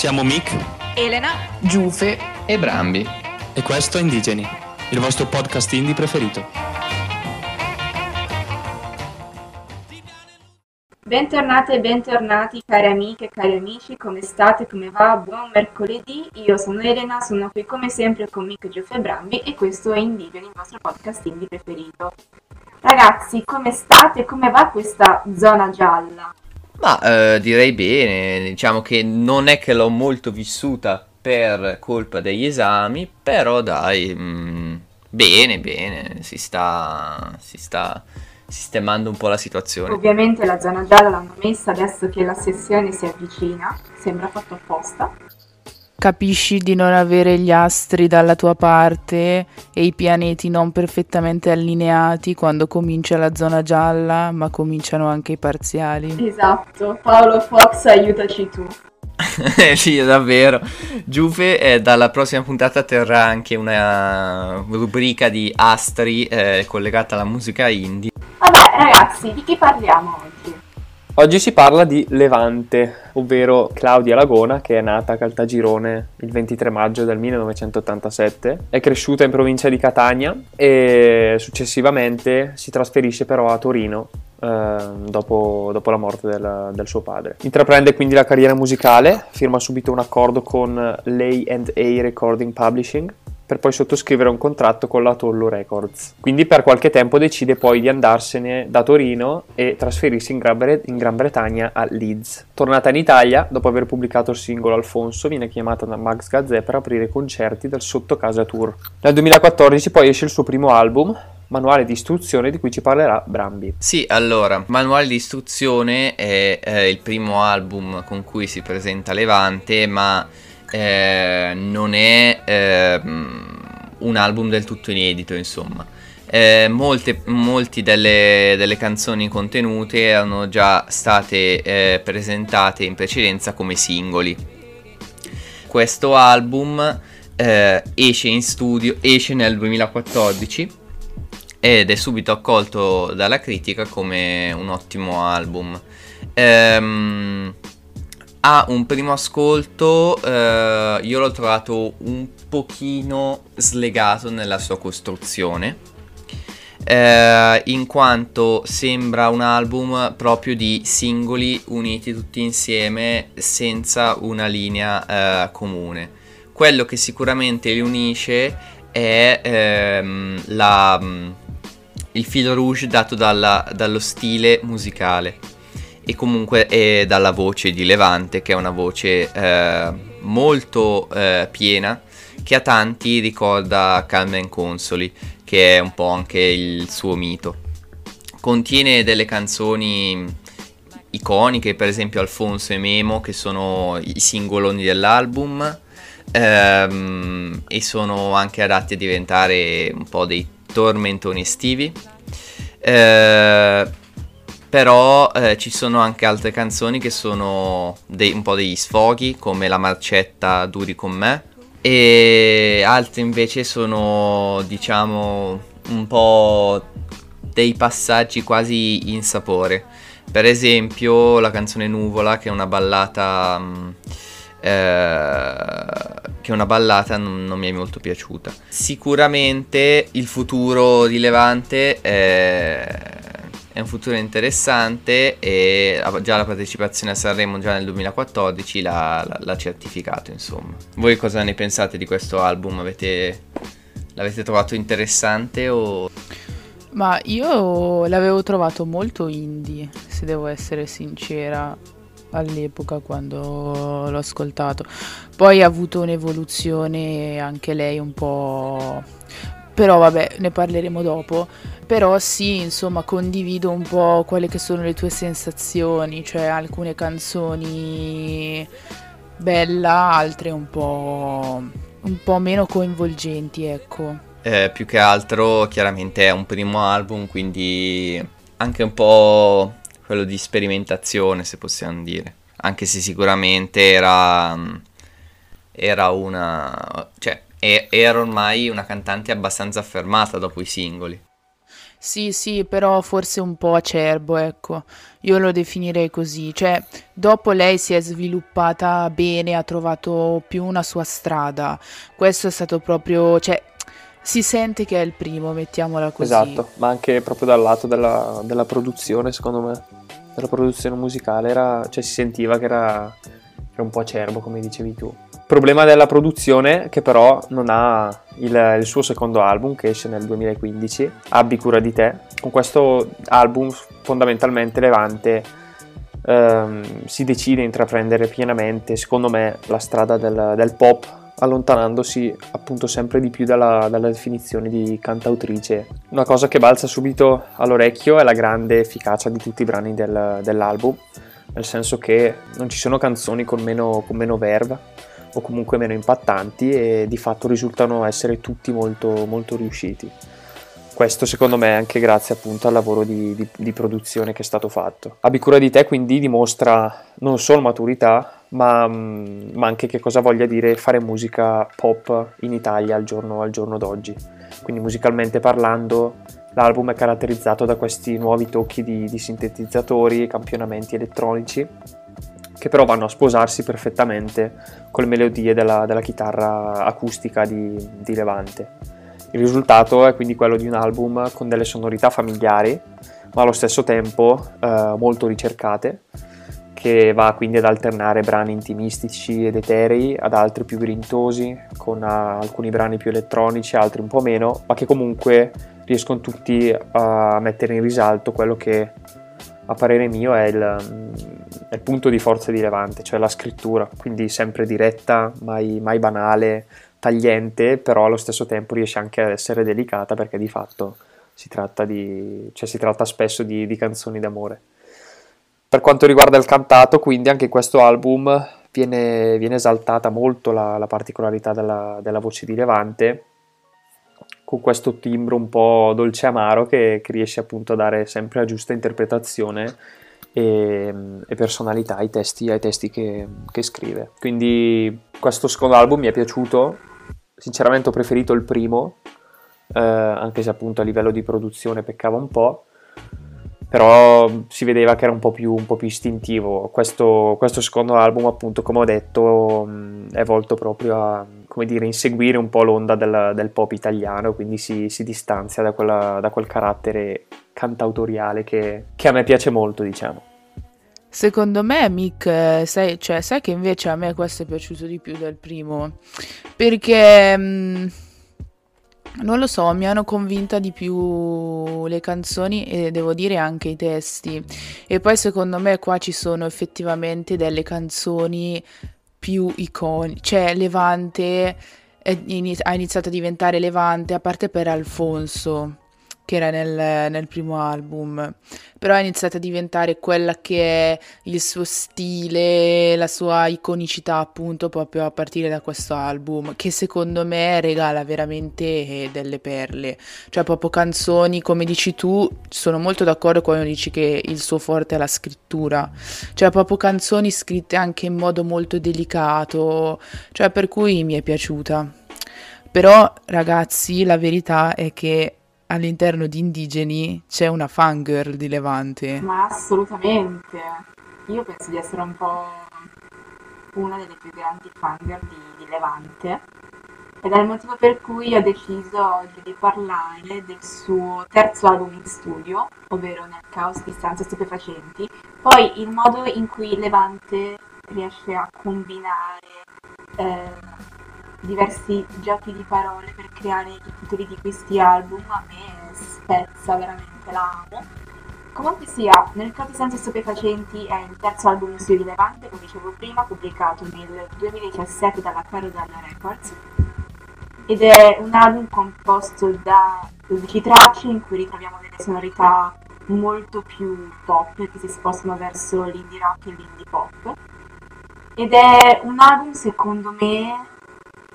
Siamo Mick, Elena, Giufe e Brambi. E questo è Indigeni, il vostro podcast indie preferito. Bentornate e bentornati, cari amiche e cari amici, come state, come va? Buon mercoledì, io sono Elena, sono qui come sempre con Mick, Giufe e Brambi e questo è Indigeni, il vostro podcast indie preferito. Ragazzi, come state? Come va questa zona gialla? Ma direi bene, diciamo che non è che l'ho molto vissuta per colpa degli esami, però dai, bene, si sta sistemando un po' la situazione. Ovviamente la zona gialla l'hanno messa adesso che la sessione si avvicina, sembra fatto apposta. Capisci di non avere gli astri dalla tua parte e i pianeti non perfettamente allineati quando comincia la zona gialla, ma cominciano anche i parziali. Esatto, Paolo Fox, aiutaci tu. Sì, davvero. Giufe, dalla prossima puntata terrà anche una rubrica di astri collegata alla musica indie. Vabbè ragazzi, di chi parliamo oggi? Oggi si parla di Levante, ovvero Claudia Lagona, che è nata a Caltagirone il 23 maggio del 1987, è cresciuta in provincia di Catania e successivamente si trasferisce però a Torino dopo la morte del suo padre. Intraprende quindi la carriera musicale, firma subito un accordo con l'A&A Recording Publishing, per poi sottoscrivere un contratto con la Tollo Records. Quindi per qualche tempo decide poi di andarsene da Torino e trasferirsi in Gran Bretagna a Leeds. Tornata in Italia, dopo aver pubblicato il singolo Alfonso, viene chiamata da Max Gazzè per aprire concerti del Sottocasa Tour. Nel 2014 poi esce il suo primo album, Manuale di istruzione, di cui ci parlerà Brambi. Sì, allora, Manuale di istruzione è il primo album con cui si presenta Levante, ma non è un album del tutto inedito, insomma. Molti delle canzoni contenute erano già state presentate in precedenza come singoli. Questo album esce in studio, esce nel 2014 ed è subito accolto dalla critica come un ottimo album. Ha un primo ascolto, io l'ho trovato un pochino slegato nella sua costruzione, in quanto sembra un album proprio di singoli uniti tutti insieme senza una linea comune. Quello che sicuramente li unisce è il fil rouge dato dallo stile musicale. E comunque è dalla voce di Levante, che è una voce molto piena, che a tanti ricorda Carmen Consoli, che è un po' anche il suo mito. Contiene delle canzoni iconiche, per esempio Alfonso e Memo, che sono i singoloni dell'album, e sono anche adatti a diventare un po' dei tormentoni estivi. Però ci sono anche altre canzoni che sono un po' degli sfoghi, come la marcetta Duri con me, e altre invece sono, diciamo, un po' dei passaggi quasi insapore. Per esempio la canzone Nuvola, che è una ballata non mi è molto piaciuta. Sicuramente il futuro di Levante è un futuro interessante e già la partecipazione a Sanremo già nel 2014 l'ha certificato, insomma. Voi cosa ne pensate di questo album? L'avete trovato interessante o...? Ma io l'avevo trovato molto indie, se devo essere sincera, all'epoca quando l'ho ascoltato. Poi ha avuto un'evoluzione anche lei un po'... però vabbè, ne parleremo dopo. Però sì, insomma, condivido un po' quelle che sono le tue sensazioni, cioè alcune canzoni bella, altre un po' meno coinvolgenti, ecco. Più che altro chiaramente è un primo album, quindi anche un po' quello di sperimentazione, se possiamo dire, anche se sicuramente era ormai una cantante abbastanza affermata dopo i singoli. Sì, però forse un po' acerbo, ecco, io lo definirei così, cioè dopo lei si è sviluppata bene, ha trovato più una sua strada, questo è stato proprio, cioè si sente che è il primo, mettiamola così. Esatto, ma anche proprio dal lato della produzione, secondo me, della produzione musicale, era, cioè si sentiva che era un po' acerbo, come dicevi tu. Problema della produzione che però non ha il suo secondo album che esce nel 2015, Abbi cura di te. Con questo album fondamentalmente Levante si decide a intraprendere pienamente, secondo me, la strada del pop, allontanandosi appunto sempre di più dalla definizione di cantautrice. Una cosa che balza subito all'orecchio è la grande efficacia di tutti i brani dell'album, nel senso che non ci sono canzoni con meno verve o comunque meno impattanti, e di fatto risultano essere tutti molto, molto riusciti. Questo secondo me anche grazie appunto al lavoro di produzione che è stato fatto. Abbi cura di te quindi dimostra non solo maturità ma anche che cosa voglia dire fare musica pop in Italia al giorno d'oggi. Quindi musicalmente parlando l'album è caratterizzato da questi nuovi tocchi di sintetizzatori e campionamenti elettronici che però vanno a sposarsi perfettamente con le melodie della chitarra acustica di Levante. Il risultato è quindi quello di un album con delle sonorità familiari, ma allo stesso tempo molto ricercate, che va quindi ad alternare brani intimistici ed eterei ad altri più grintosi, con alcuni brani più elettronici, altri un po' meno, ma che comunque riescono tutti a mettere in risalto quello che a parere mio è il punto di forza di Levante, cioè la scrittura, quindi sempre diretta, mai banale, tagliente, però allo stesso tempo riesce anche ad essere delicata, perché di fatto si tratta spesso di canzoni d'amore. Per quanto riguarda il cantato, quindi anche in questo album viene esaltata molto la particolarità della voce di Levante, con questo timbro un po' dolce amaro che riesce appunto a dare sempre la giusta interpretazione e personalità ai testi che scrive. Quindi questo secondo album mi è piaciuto, sinceramente ho preferito il primo, anche se appunto a livello di produzione peccava un po', però si vedeva che era un po' più istintivo. Questo secondo album, appunto, come ho detto, è volto proprio a, come dire, inseguire un po' l'onda del pop italiano, quindi si distanzia da quel carattere cantautoriale che a me piace molto, diciamo. Secondo me, Mick, sai che invece a me questo è piaciuto di più del primo, perché non lo so, mi hanno convinta di più le canzoni e devo dire anche i testi. E poi secondo me qua ci sono effettivamente delle canzoni più iconiche, cioè Levante ha iniziato a diventare Levante, a parte per Alfonso, che era nel primo album, però ha iniziato a diventare quella che è il suo stile, la sua iconicità, appunto, proprio a partire da questo album, che secondo me regala veramente delle perle, cioè proprio canzoni, come dici tu, sono molto d'accordo quando dici che il suo forte è la scrittura, cioè proprio canzoni scritte anche in modo molto delicato, cioè per cui mi è piaciuta. Però ragazzi, la verità è che all'interno di Indigeni c'è una fangirl di Levante. Ma assolutamente. Io penso di essere un po' una delle più grandi fangirl di Levante. Ed è il motivo per cui ho deciso oggi di parlare del suo terzo album in studio, ovvero Nel Caos di Stanze Stupefacenti. Poi il modo in cui Levante riesce a combinare diversi giochi di parole per creare i titoli di questi album a me spezza veramente, la amo. Comunque sia, Nel Caso di Stanze Stupefacenti è il terzo album in studio di Levante, come dicevo prima, pubblicato nel 2017 dalla Carodella Records, ed è un album composto da 12 tracce in cui ritroviamo delle sonorità molto più pop che si spostano verso l'indie rock e l'indie pop, ed è un album secondo me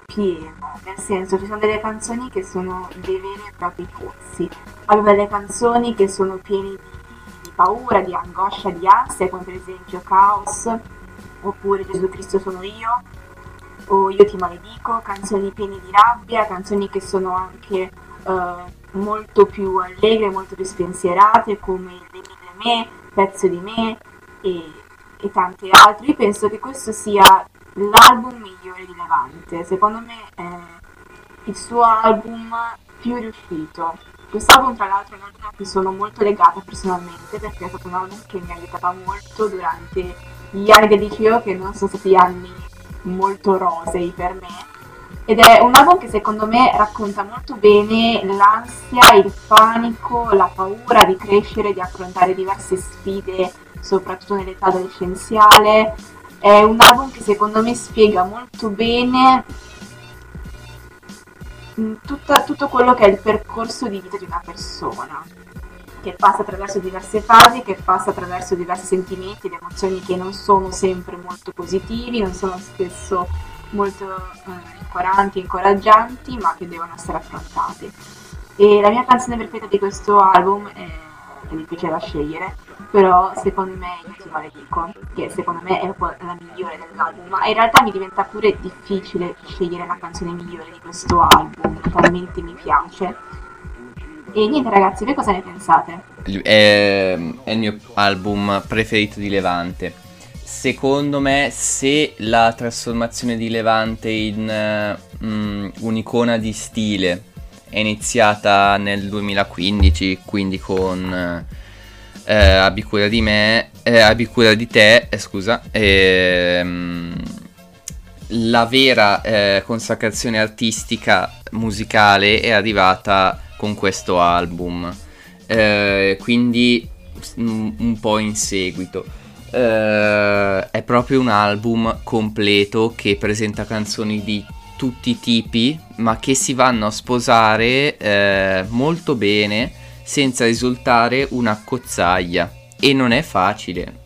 pieno, nel senso ci sono delle canzoni che sono dei veri e propri pozzi, allora delle canzoni che sono piene di paura, di angoscia, di ansia, come per esempio Caos, oppure Gesù Cristo sono io, o Io Ti Maledico, canzoni piene di rabbia, canzoni che sono anche molto più allegre, molto più spensierate, come Le lacrime non macchiano, Pezzo di Me e tanti altri. Io penso che questo sia l'album migliore di Levante, secondo me è il suo album più riuscito. Quest'album tra l'altro è un album a cui sono molto legata personalmente, perché è stato un album che mi ha aiutata molto durante gli anni del liceo, che non sono stati anni molto rosei per me. Ed è un album che secondo me racconta molto bene l'ansia, il panico, la paura di crescere, di affrontare diverse sfide, soprattutto nell'età adolescenziale. È un album che secondo me spiega molto bene tutto quello che è il percorso di vita di una persona, che passa attraverso diverse fasi, che passa attraverso diversi sentimenti ed emozioni che non sono sempre molto positivi, non sono spesso molto rincuoranti, incoraggianti, ma che devono essere affrontate. E la mia canzone preferita di questo album è difficile da scegliere, però secondo me Io Ti Maledico, che secondo me è la migliore dell'album, ma in realtà mi diventa pure difficile scegliere la canzone migliore di questo album, talmente mi piace. E niente ragazzi, voi cosa ne pensate? È il mio album preferito di Levante. Secondo me, se la trasformazione di Levante in un'icona di stile è iniziata nel 2015, quindi con Abbi cura di me, Abbi cura di te, scusa, la vera consacrazione artistica musicale è arrivata con questo album, quindi un po' in seguito. È proprio un album completo che presenta canzoni di tutti i tipi, ma che si vanno a sposare molto bene senza risultare una cozzaglia. E non è facile,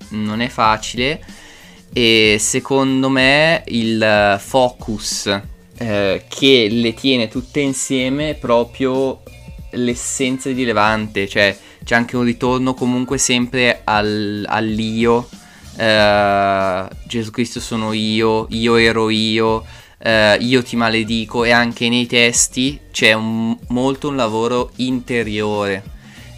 e secondo me il focus che le tiene tutte insieme è proprio l'essenza di Levante. Cioè c'è anche un ritorno comunque sempre all'io, Gesù Cristo sono io ero io ti maledico, e anche nei testi c'è molto un lavoro interiore,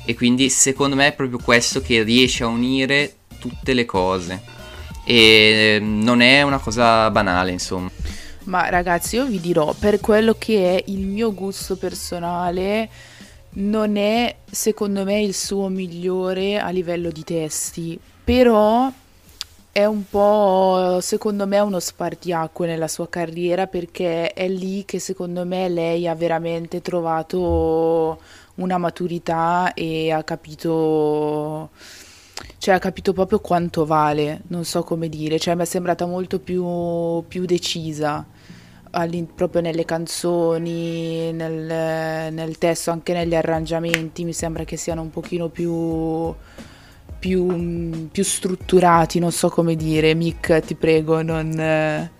e quindi secondo me è proprio questo che riesce a unire tutte le cose, e non è una cosa banale insomma. Ma ragazzi, io vi dirò, per quello che è il mio gusto personale, non è secondo me il suo migliore a livello di testi, però è un po' secondo me uno spartiacque nella sua carriera, perché è lì che secondo me lei ha veramente trovato una maturità e ha capito, cioè ha capito proprio quanto vale, non so come dire, cioè mi è sembrata molto più decisa proprio nelle canzoni, nel testo, anche negli arrangiamenti. Mi sembra che siano un pochino più strutturati, non so come dire. Mick, ti prego, non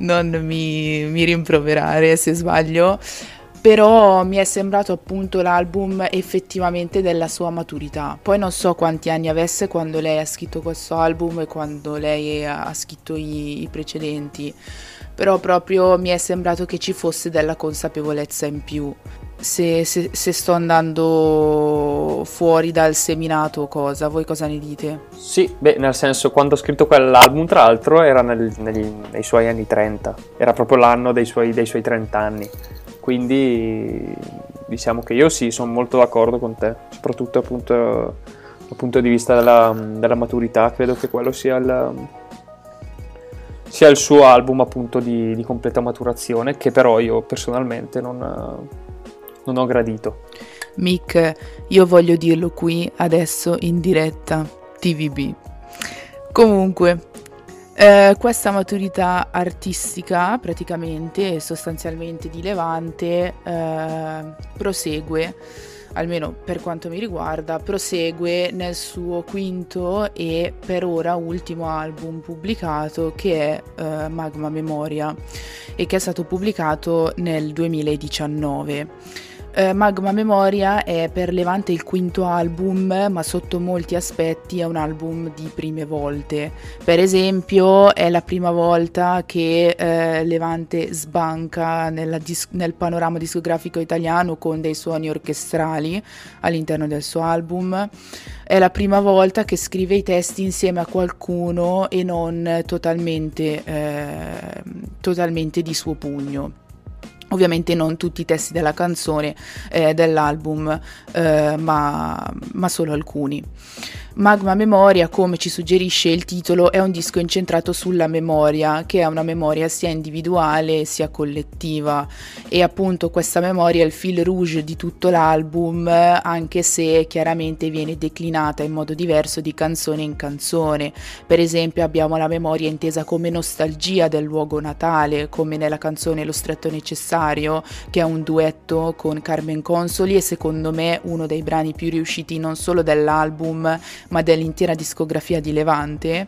mi rimproverare se sbaglio, però mi è sembrato appunto l'album effettivamente della sua maturità. Poi non so quanti anni avesse quando lei ha scritto questo album e quando lei ha scritto i precedenti, però proprio mi è sembrato che ci fosse della consapevolezza in più, se sto andando fuori dal seminato o cosa. Voi cosa ne dite? Sì, beh, nel senso, quando ho scritto quell'album tra l'altro era nei suoi anni 30, era proprio l'anno dei suoi 30 anni, quindi diciamo che io sì, sono molto d'accordo con te, soprattutto appunto dal punto di vista della maturità. Credo che quello sia il suo album appunto di completa maturazione, che però io personalmente non ho gradito. Mick, io voglio dirlo qui adesso in diretta TVB. Comunque, questa maturità artistica praticamente e sostanzialmente di Levante prosegue, almeno per quanto mi riguarda, prosegue nel suo quinto e per ora ultimo album pubblicato, che è Magma Memoria, e che è stato pubblicato nel 2019. Magma Memoria è per Levante il quinto album, ma sotto molti aspetti è un album di prime volte. Per esempio è la prima volta che Levante sbanca nel panorama discografico italiano con dei suoni orchestrali all'interno del suo album. È la prima volta che scrive i testi insieme a qualcuno e non totalmente di suo pugno. Ovviamente non tutti i testi della canzone, dell'album, ma solo alcuni. Magma Memoria, come ci suggerisce il titolo, è un disco incentrato sulla memoria, che è una memoria sia individuale sia collettiva, e appunto questa memoria è il fil rouge di tutto l'album, anche se chiaramente viene declinata in modo diverso di canzone in canzone. Per esempio abbiamo la memoria intesa come nostalgia del luogo natale, come nella canzone Lo stretto necessario, che è un duetto con Carmen Consoli e secondo me uno dei brani più riusciti non solo dell'album ma dell'intera discografia di Levante.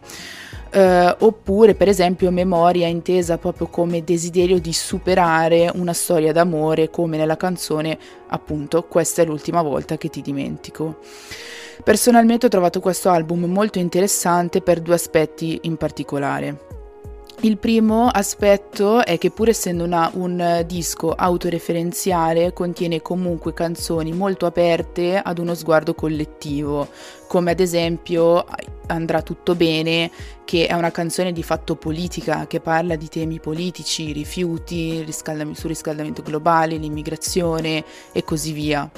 Oppure per esempio memoria intesa proprio come desiderio di superare una storia d'amore, come nella canzone appunto Questa è l'ultima volta che ti dimentico. Personalmente ho trovato questo album molto interessante per due aspetti in particolare. Il primo aspetto è che pur essendo un disco autoreferenziale contiene comunque canzoni molto aperte ad uno sguardo collettivo, come ad esempio Andrà tutto bene, che è una canzone di fatto politica, che parla di temi politici, rifiuti, surriscaldamento globale, l'immigrazione e così via.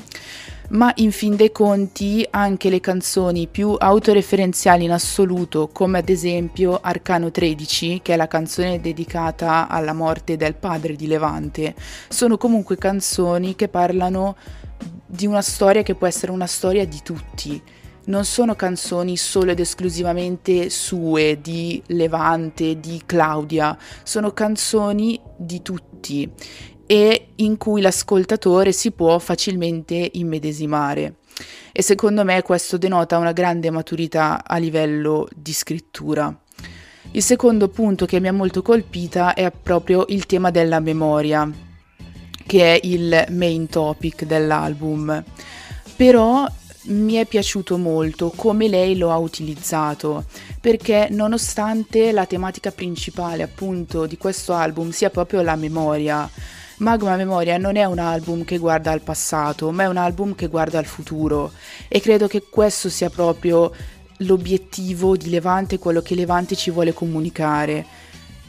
Ma in fin dei conti anche le canzoni più autoreferenziali in assoluto, come ad esempio Arcano 13, che è la canzone dedicata alla morte del padre di Levante, sono comunque canzoni che parlano di una storia che può essere una storia di tutti. Non sono canzoni solo ed esclusivamente sue, di Levante, di Claudia, sono canzoni di tutti e in cui l'ascoltatore si può facilmente immedesimare. E secondo me questo denota una grande maturità a livello di scrittura. Il secondo punto che mi ha molto colpita è proprio il tema della memoria, che è il main topic dell'album. Però mi è piaciuto molto come lei lo ha utilizzato, perché nonostante la tematica principale appunto di questo album sia proprio la memoria, Magma Memoria non è un album che guarda al passato, ma è un album che guarda al futuro, e credo che questo sia proprio l'obiettivo di Levante, quello che Levante ci vuole comunicare: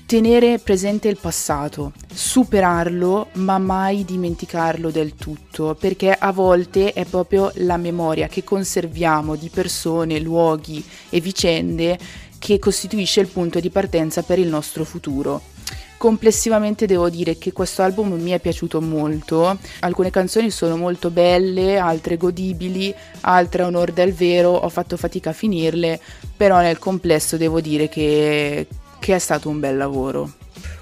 tenere presente il passato, superarlo ma mai dimenticarlo del tutto, perché a volte è proprio la memoria che conserviamo di persone, luoghi e vicende che costituisce il punto di partenza per il nostro futuro. Complessivamente devo dire che questo album mi è piaciuto molto, alcune canzoni sono molto belle, altre godibili, altre a onor del vero, ho fatto fatica a finirle, però nel complesso devo dire che è stato un bel lavoro.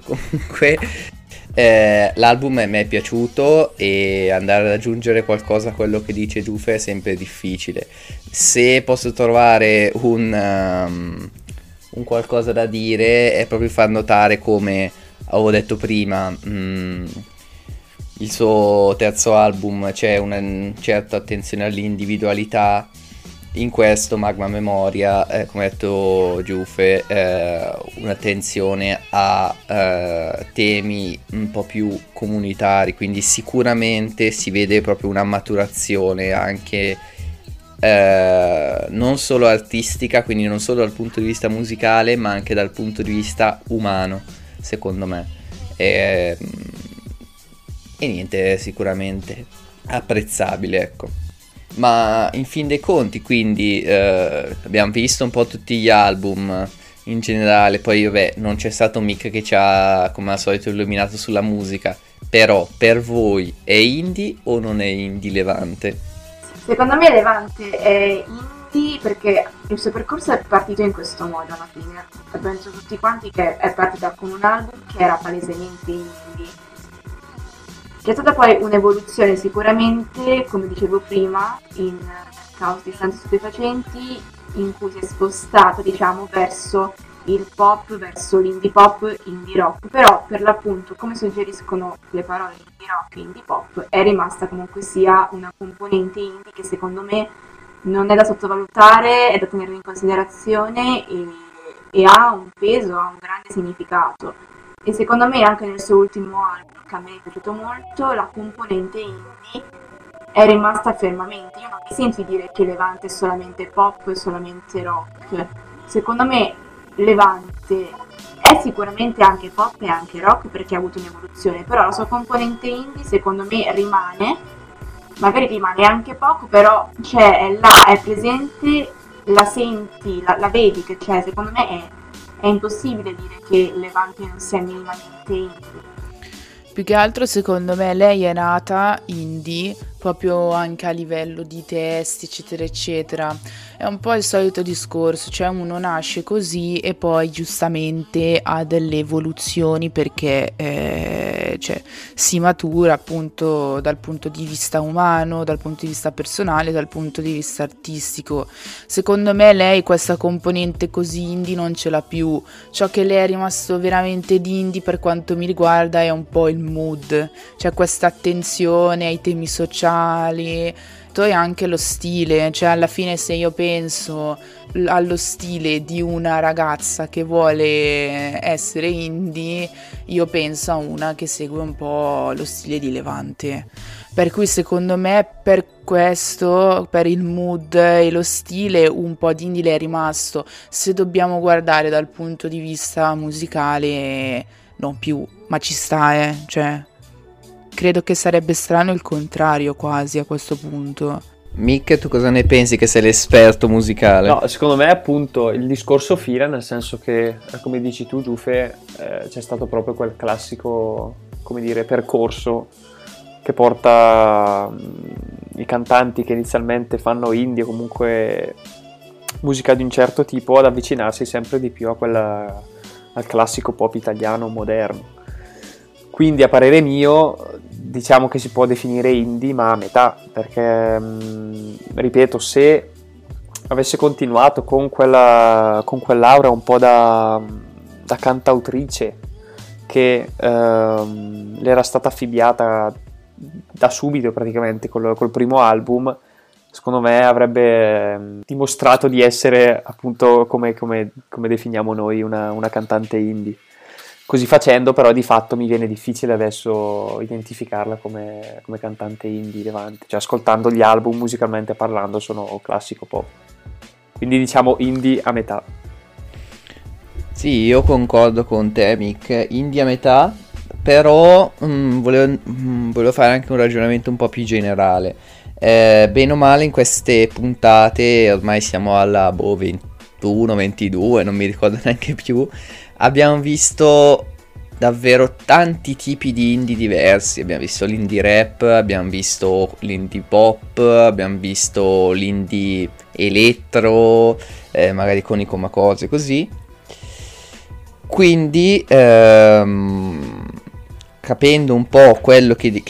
Comunque l'album a me è piaciuto e andare ad aggiungere qualcosa a quello che dice Giuffe è sempre difficile. Se posso trovare un qualcosa da dire è proprio far notare come avevo detto prima, il suo terzo album c'è una certa attenzione all'individualità. In questo Magma Memoria, come ha detto Giuffe, un'attenzione a temi un po' più comunitari, quindi sicuramente si vede proprio una maturazione anche non solo artistica, quindi non solo dal punto di vista musicale ma anche dal punto di vista umano, secondo me, e niente, sicuramente apprezzabile, ecco. Ma in fin dei conti quindi abbiamo visto un po' tutti gli album in generale, poi vabbè non c'è stato mica che ci ha come al solito illuminato sulla musica, però per voi è indie o non è indie Levante? Secondo me Levante è indie perché il suo percorso è partito in questo modo alla fine. Penso tutti quanti che è partita con un album che era palesemente indie, che è stata poi un'evoluzione sicuramente, come dicevo prima, in Nel Caos di Stanze Stupefacenti, in cui si è spostato, diciamo, verso il pop verso l'indie pop, indie rock, però per l'appunto, come suggeriscono le parole indie rock e indie pop, è rimasta comunque sia una componente indie che secondo me non è da sottovalutare, è da tenere in considerazione e ha un peso, ha un grande significato. E secondo me anche nel suo ultimo album, che a me è piaciuto molto, la componente indie è rimasta fermamente. Io non mi sento dire che Levante è solamente pop, è solamente rock. Secondo me Levante è sicuramente anche pop e anche rock, perché ha avuto un'evoluzione, però la sua componente indie secondo me rimane, magari rimane anche poco, però c'è, è là, è presente, la senti, la vedi che c'è. Secondo me è impossibile dire che Levante non sia minimamente indie. Più che altro secondo me lei è nata indie proprio anche a livello di testi eccetera eccetera, è un po' il solito discorso, cioè uno nasce così e poi giustamente ha delle evoluzioni perché cioè, si matura appunto dal punto di vista umano, dal punto di vista personale, dal punto di vista artistico. Secondo me lei questa componente così indie non ce l'ha più, ciò che lei è rimasto veramente di indie per quanto mi riguarda è un po' il mood, cioè questa attenzione ai temi sociali e anche lo stile, cioè alla fine se io penso allo stile di una ragazza che vuole essere indie, io penso a una che segue un po' lo stile di Levante, per cui secondo me per questo, per il mood e lo stile, un po' di indie le è rimasto. Se dobbiamo guardare dal punto di vista musicale non più, ma ci sta, cioè credo che sarebbe strano il contrario quasi a questo punto. Mick, tu cosa ne pensi, che sei l'esperto musicale? No, secondo me appunto il discorso fila, nel senso che come dici tu Giuffe, c'è stato proprio quel classico, come dire, percorso che porta i cantanti che inizialmente fanno indie o comunque musica di un certo tipo ad avvicinarsi sempre di più a al classico pop italiano moderno. Quindi a parere mio diciamo che si può definire indie ma a metà, perché ripeto, se avesse continuato con quell'aura un po' da cantautrice che le era stata affibbiata da subito praticamente col primo album, secondo me avrebbe dimostrato di essere appunto come definiamo noi una cantante indie. Così facendo però di fatto mi viene difficile adesso identificarla come cantante indie Levante, cioè ascoltando gli album musicalmente parlando sono classico pop, quindi diciamo indie a metà. Sì, io concordo con te Mick, indie a metà, però volevo fare anche un ragionamento un po' più generale. Bene o male in queste puntate, ormai siamo alla 21, 22, non mi ricordo neanche più, abbiamo visto davvero tanti tipi di indie diversi, abbiamo visto l'indie rap, abbiamo visto l'indie pop, abbiamo visto l'indie elettro, magari con i comacose così, quindi capendo un po' quello che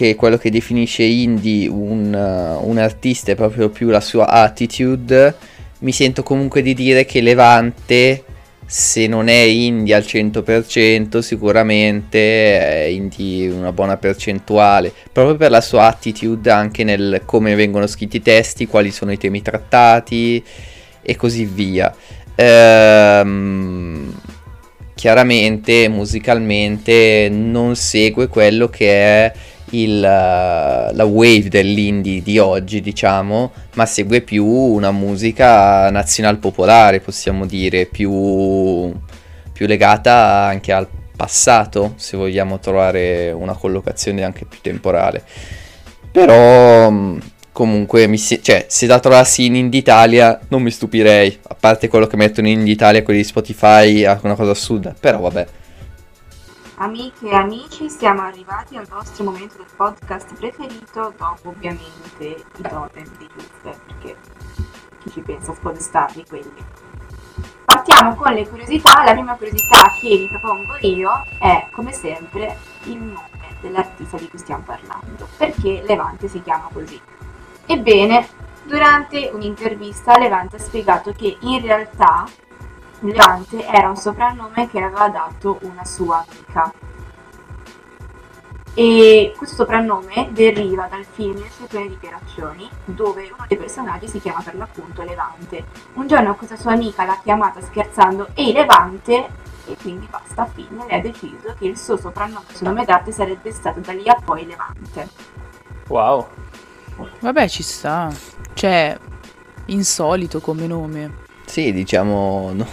definisce indie un artista e proprio più la sua attitude, mi sento comunque di dire che Levante, se non è indie al 100%, sicuramente è indie una buona percentuale, proprio per la sua attitude anche nel come vengono scritti i testi, quali sono i temi trattati e così via. Chiaramente musicalmente non segue quello che è la wave dell'indie di oggi, diciamo, ma segue più una musica nazional popolare, possiamo dire, più legata anche al passato, se vogliamo trovare una collocazione anche più temporale. Però comunque se la trovassi in Indie Italia non mi stupirei, a parte quello che mettono in Indie Italia, quelli di Spotify, è una cosa assurda, però vabbè. Amiche e amici, siamo arrivati al vostro momento del podcast preferito, dopo ovviamente i totem di Giuffe, perché chi ci pensa può destarli quelli. Partiamo con le curiosità. La prima curiosità che vi propongo io è, come sempre, il nome dell'artista di cui stiamo parlando, perché Levante si chiama così. Ebbene, durante un'intervista Levante ha spiegato che in realtà Levante era un soprannome che aveva dato una sua amica. E questo soprannome deriva dal film Le sue dichiarazioni, dove uno dei personaggi si chiama per l'appunto Levante. Un giorno questa sua amica l'ha chiamata scherzando "Ehi Levante!" e quindi basta, fine, lei ha deciso che il suo soprannome, il suo nome d'arte sarebbe stato da lì a poi Levante. Wow. Vabbè, ci sta. Cioè, insolito come nome. Sì, diciamo... No.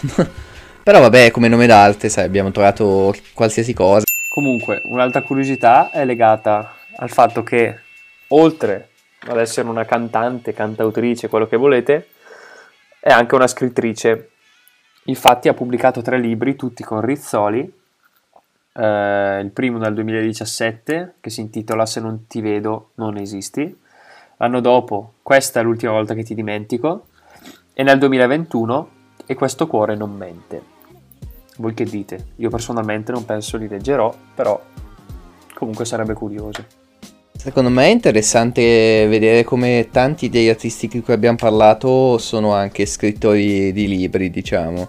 Però vabbè, come nome d'arte, sai, abbiamo trovato qualsiasi cosa. Comunque, un'altra curiosità è legata al fatto che, oltre ad essere una cantante, cantautrice, quello che volete, è anche una scrittrice. Infatti ha pubblicato 3 libri, tutti con Rizzoli. Il primo dal 2017, che si intitola Se non ti vedo non esisti. L'anno dopo, Questa è l'ultima volta che ti dimentico. E nel 2021, E questo cuore non mente. Voi che dite? Io personalmente non penso li leggerò, però comunque sarebbe curioso. Secondo me è interessante vedere come tanti degli artisti di cui abbiamo parlato sono anche scrittori di libri, diciamo.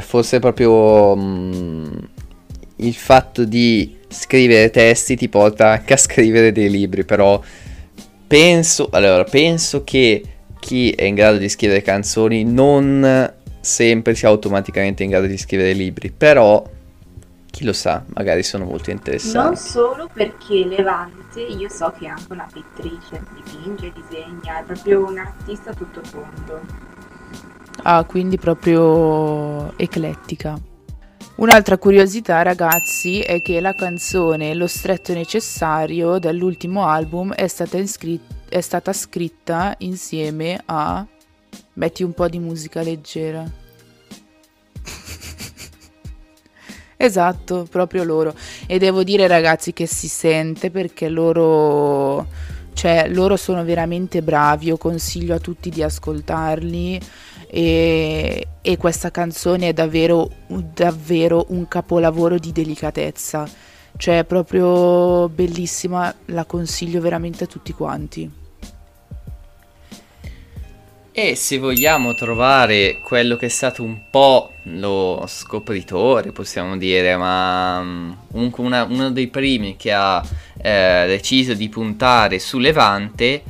Forse proprio il fatto di scrivere testi ti porta anche a scrivere dei libri, però penso che chi è in grado di scrivere canzoni non... sempre sia automaticamente in grado di scrivere libri, però chi lo sa, magari sono molto interessanti. Non solo perché Levante, io so che è anche una pittrice, dipinge, disegna, è proprio un artista tutto tondo. Ah, quindi proprio eclettica. Un'altra curiosità, ragazzi, è che la canzone Lo stretto necessario dell'ultimo album è stata scritta insieme a... Metti un po' di musica leggera. Esatto, proprio loro. E devo dire, ragazzi, che si sente, perché loro sono veramente bravi. Io consiglio a tutti di ascoltarli. E questa canzone è davvero un capolavoro di delicatezza. Cioè, è proprio bellissima, la consiglio veramente a tutti quanti. E se vogliamo trovare quello che è stato un po' lo scopritore, possiamo dire, ma comunque uno dei primi che ha deciso di puntare su Levante,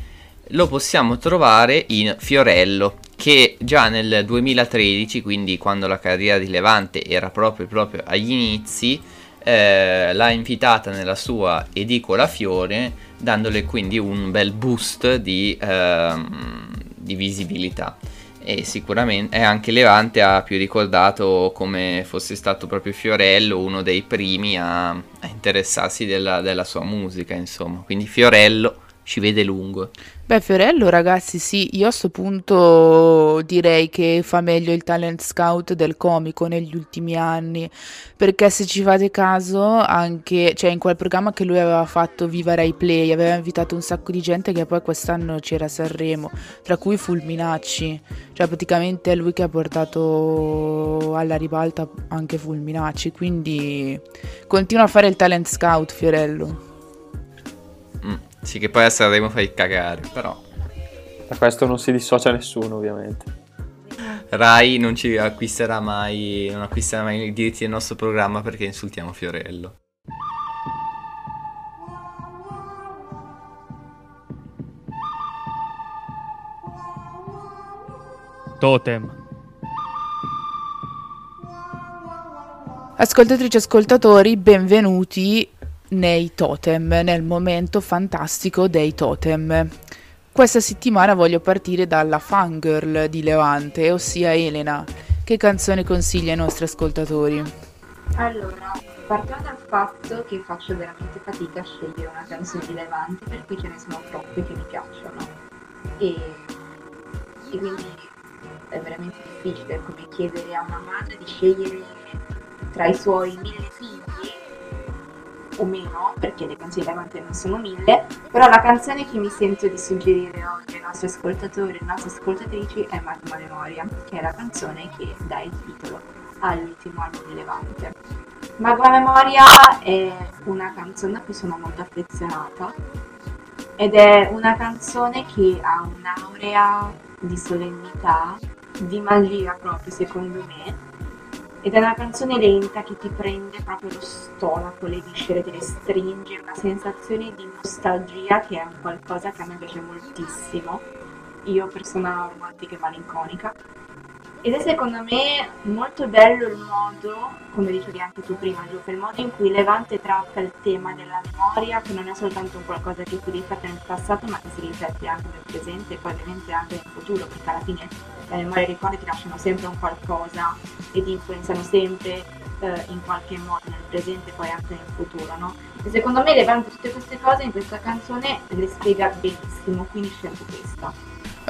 lo possiamo trovare in Fiorello, che già nel 2013, quindi quando la carriera di Levante era proprio agli inizi, l'ha invitata nella sua edicola Fiore, dandole quindi un bel boost di visibilità, e sicuramente anche Levante ha più ricordato come fosse stato proprio Fiorello uno dei primi a interessarsi della sua musica, insomma. Quindi Fiorello ci vede lungo. Beh, Fiorello, ragazzi, sì, io a sto punto direi che fa meglio il talent scout del comico negli ultimi anni, perché se ci fate caso, anche in quel programma che lui aveva fatto, Viva Rai Play, aveva invitato un sacco di gente che poi quest'anno c'era a Sanremo, tra cui Fulminacci. Cioè, praticamente è lui che ha portato alla ribalta anche Fulminacci, quindi continua a fare il talent scout Fiorello. Sì, che poi a Sanremo fai cagare, però... Da questo non si dissocia nessuno, ovviamente. Rai non acquisterà mai i diritti del nostro programma perché insultiamo Fiorello. Totem. Ascoltatrici e ascoltatori, benvenuti nei totem, nel momento fantastico dei totem. Questa settimana voglio partire dalla fangirl di Levante, ossia Elena. Che canzone consiglia ai nostri ascoltatori? Allora, partiamo dal fatto che faccio veramente fatica a scegliere una canzone di Levante, perché ce ne sono troppe che mi piacciono e quindi è veramente difficile, come chiedere a una madre di scegliere tra i suoi 1000 figli o meno, perché le canzoni davanti non sono 1000, però la canzone che mi sento di suggerire oggi ai nostri ascoltatori e alle nostre ascoltatrici è Magma Memoria, che è la canzone che dà il titolo all'ultimo album di Levante. Magma Memoria è una canzone a cui sono molto affezionata ed è una canzone che ha un'aurea di solennità, di magia proprio, secondo me, ed è una canzone lenta che ti prende proprio lo stomaco, le viscere, te le stringe, una sensazione di nostalgia che è un qualcosa che a me piace moltissimo, io persona romantica e malinconica, ed è secondo me molto bello il modo, come dicevi anche tu prima Giuseppe, il modo in cui Levante tratta il tema della memoria, che non è soltanto un qualcosa che si riflette nel passato ma che si riflette anche nel presente e poi ovviamente anche nel futuro, perché alla fine la memoria e i ricordi ti lasciano sempre un qualcosa e ti influenzano sempre in qualche modo nel presente e poi anche nel futuro, no? E secondo me Levante tutte queste cose in questa canzone le spiega benissimo, quindi scelgo questa.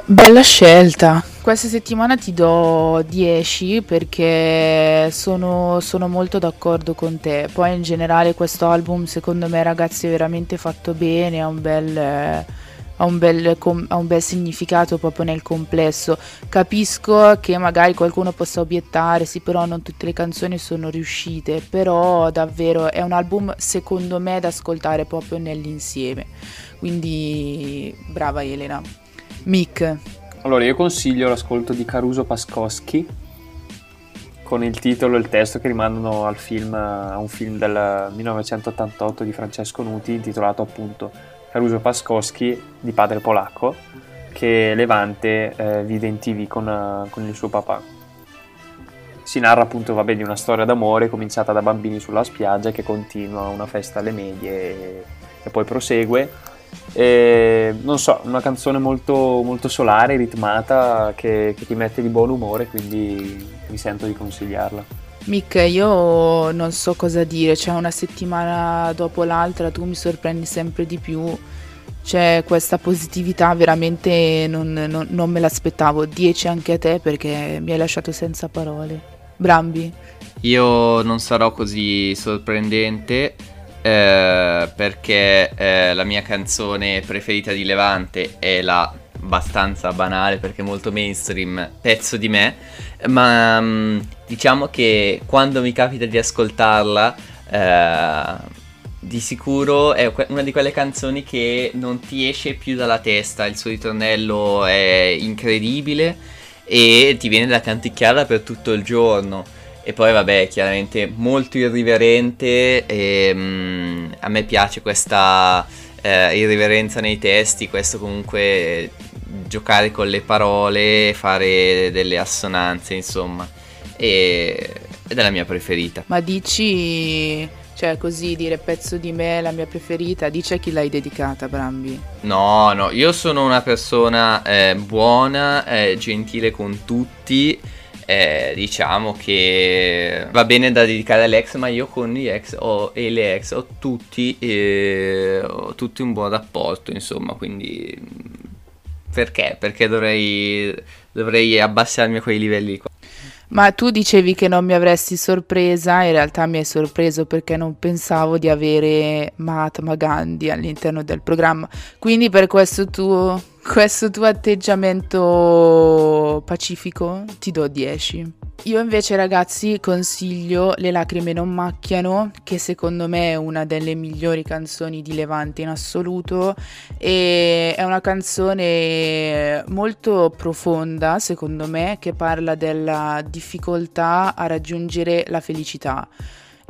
Bella scelta. Questa settimana ti do 10 perché sono molto d'accordo con te. Poi in generale questo album secondo me ragazzi è veramente fatto bene, ha un bel significato proprio nel complesso. Capisco che magari qualcuno possa obiettare, sì però non tutte le canzoni sono riuscite, però davvero è un album secondo me da ascoltare proprio nell'insieme. Quindi brava Elena. Mick. Allora io consiglio l'ascolto di Caruso Pascoski con il titolo e il testo che rimandano al film, a un film del 1988 di Francesco Nuti intitolato appunto Caruso Pascoski di padre polacco che Levante vide in TV con il suo papà. Si narra appunto di una storia d'amore cominciata da bambini sulla spiaggia che continua una festa alle medie e poi prosegue. E, non so, una canzone molto, molto solare, ritmata, che ti mette di buon umore, quindi mi sento di consigliarla. Mick, io non so cosa dire, cioè una settimana dopo l'altra tu mi sorprendi sempre di più, cioè questa positività veramente non me l'aspettavo. 10 anche a te perché mi hai lasciato senza parole. Brambi? Io non sarò così sorprendente perché la mia canzone preferita di Levante è la abbastanza banale perché molto mainstream Pezzo di Me, ma diciamo che quando mi capita di ascoltarla di sicuro è una di quelle canzoni che non ti esce più dalla testa, il suo ritornello è incredibile e ti viene da canticchiarla per tutto il giorno. E poi vabbè, chiaramente molto irriverente e a me piace questa irriverenza nei testi, questo comunque giocare con le parole, fare delle assonanze insomma, ed è la mia preferita. Ma dici, cioè così dire Pezzo di Me è la mia preferita, dici a chi l'hai dedicata Brambi? No, io sono una persona buona, gentile con tutti. Diciamo che va bene da dedicare all'ex, ma io con gli ex e le ex ho tutti un buon rapporto insomma, quindi perché dovrei abbassarmi a quei livelli qua. Ma tu dicevi che non mi avresti sorpresa, in realtà mi hai sorpreso perché non pensavo di avere Mahatma Gandhi all'interno del programma, quindi per questo tuo atteggiamento pacifico ti do 10. Io invece ragazzi consiglio Le lacrime non macchiano, che secondo me è una delle migliori canzoni di Levante in assoluto e è una canzone molto profonda secondo me, che parla della difficoltà a raggiungere la felicità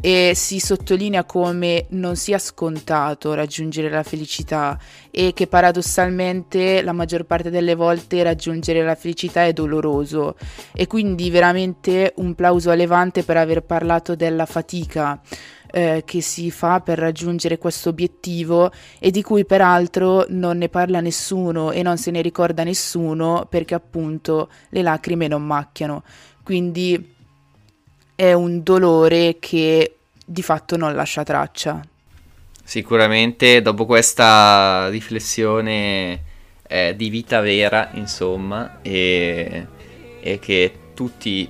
e si sottolinea come non sia scontato raggiungere la felicità e che paradossalmente la maggior parte delle volte raggiungere la felicità è doloroso, e quindi veramente un plauso a Levante per aver parlato della fatica che si fa per raggiungere questo obiettivo e di cui peraltro non ne parla nessuno e non se ne ricorda nessuno perché appunto le lacrime non macchiano, quindi è un dolore che di fatto non lascia traccia. Sicuramente dopo questa riflessione di vita vera, insomma, e che tutti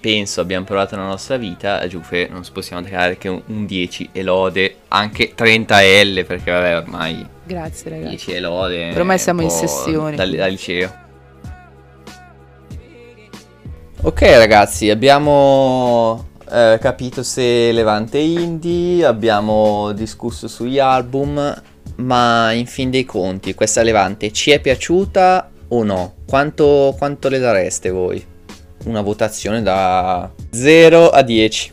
penso abbiamo provato nella nostra vita, Giuffe, non possiamo dare che un 10 e lode, anche 30L, perché vabbè ormai... Grazie ragazzi. 10 e lode... Ormai siamo in sessione. Da liceo. Ok ragazzi, abbiamo capito se Levante indie, abbiamo discusso sugli album, ma in fin dei conti questa Levante ci è piaciuta o no? Quanto le dareste voi? una votazione da 0 a 10.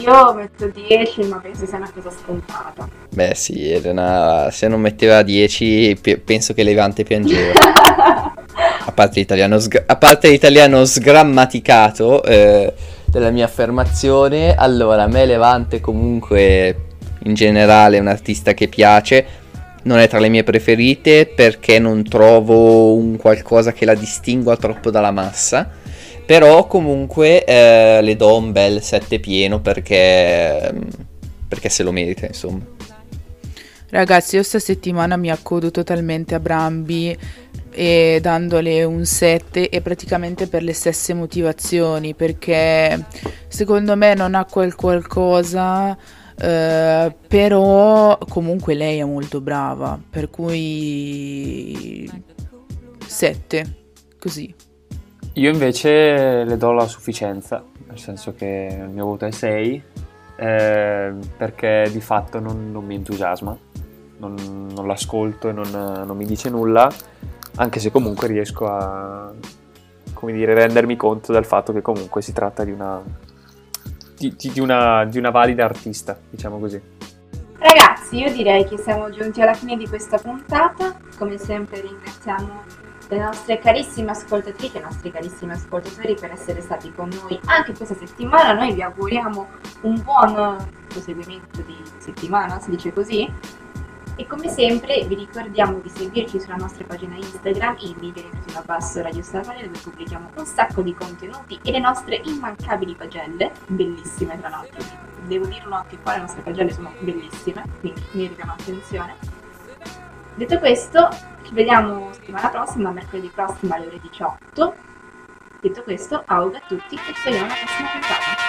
Io metto 10, ma penso sia una cosa scontata. Beh sì, Elena, se non metteva 10 penso che Levante piangeva. A parte l'italiano sgrammaticato della mia affermazione, allora a me Levante comunque in generale è un artista che piace, non è tra le mie preferite perché non trovo un qualcosa che la distingua troppo dalla massa, però comunque le do un bel 7 pieno perché se lo merita, insomma. Ragazzi, io sta settimana mi accodo totalmente a Brambi e dandole un 7 e praticamente per le stesse motivazioni, perché secondo me non ha quel qualcosa, però comunque lei è molto brava, per cui 7 così. Io invece le do la sufficienza, nel senso che il mio voto è 6 perché di fatto non mi entusiasma, non l'ascolto e non mi dice nulla, anche se comunque riesco a, come dire, rendermi conto del fatto che comunque si tratta di una valida artista, diciamo così. Ragazzi, io direi che siamo giunti alla fine di questa puntata. Come sempre ringraziamo le nostre carissime ascoltatrici e i nostri carissimi ascoltatori per essere stati con noi anche questa settimana. Noi vi auguriamo un buon proseguimento di settimana, si dice così. E come sempre vi ricordiamo di seguirci sulla nostra pagina Instagram @radio statale, dove pubblichiamo un sacco di contenuti e le nostre immancabili pagelle, bellissime tra l'altro, devo dirlo anche qua, le nostre pagelle sono bellissime, quindi meritano attenzione. Detto questo, ci vediamo settimana prossima, mercoledì prossimo alle ore 18. Detto questo, auguro a tutti e ci vediamo alla prossima puntata.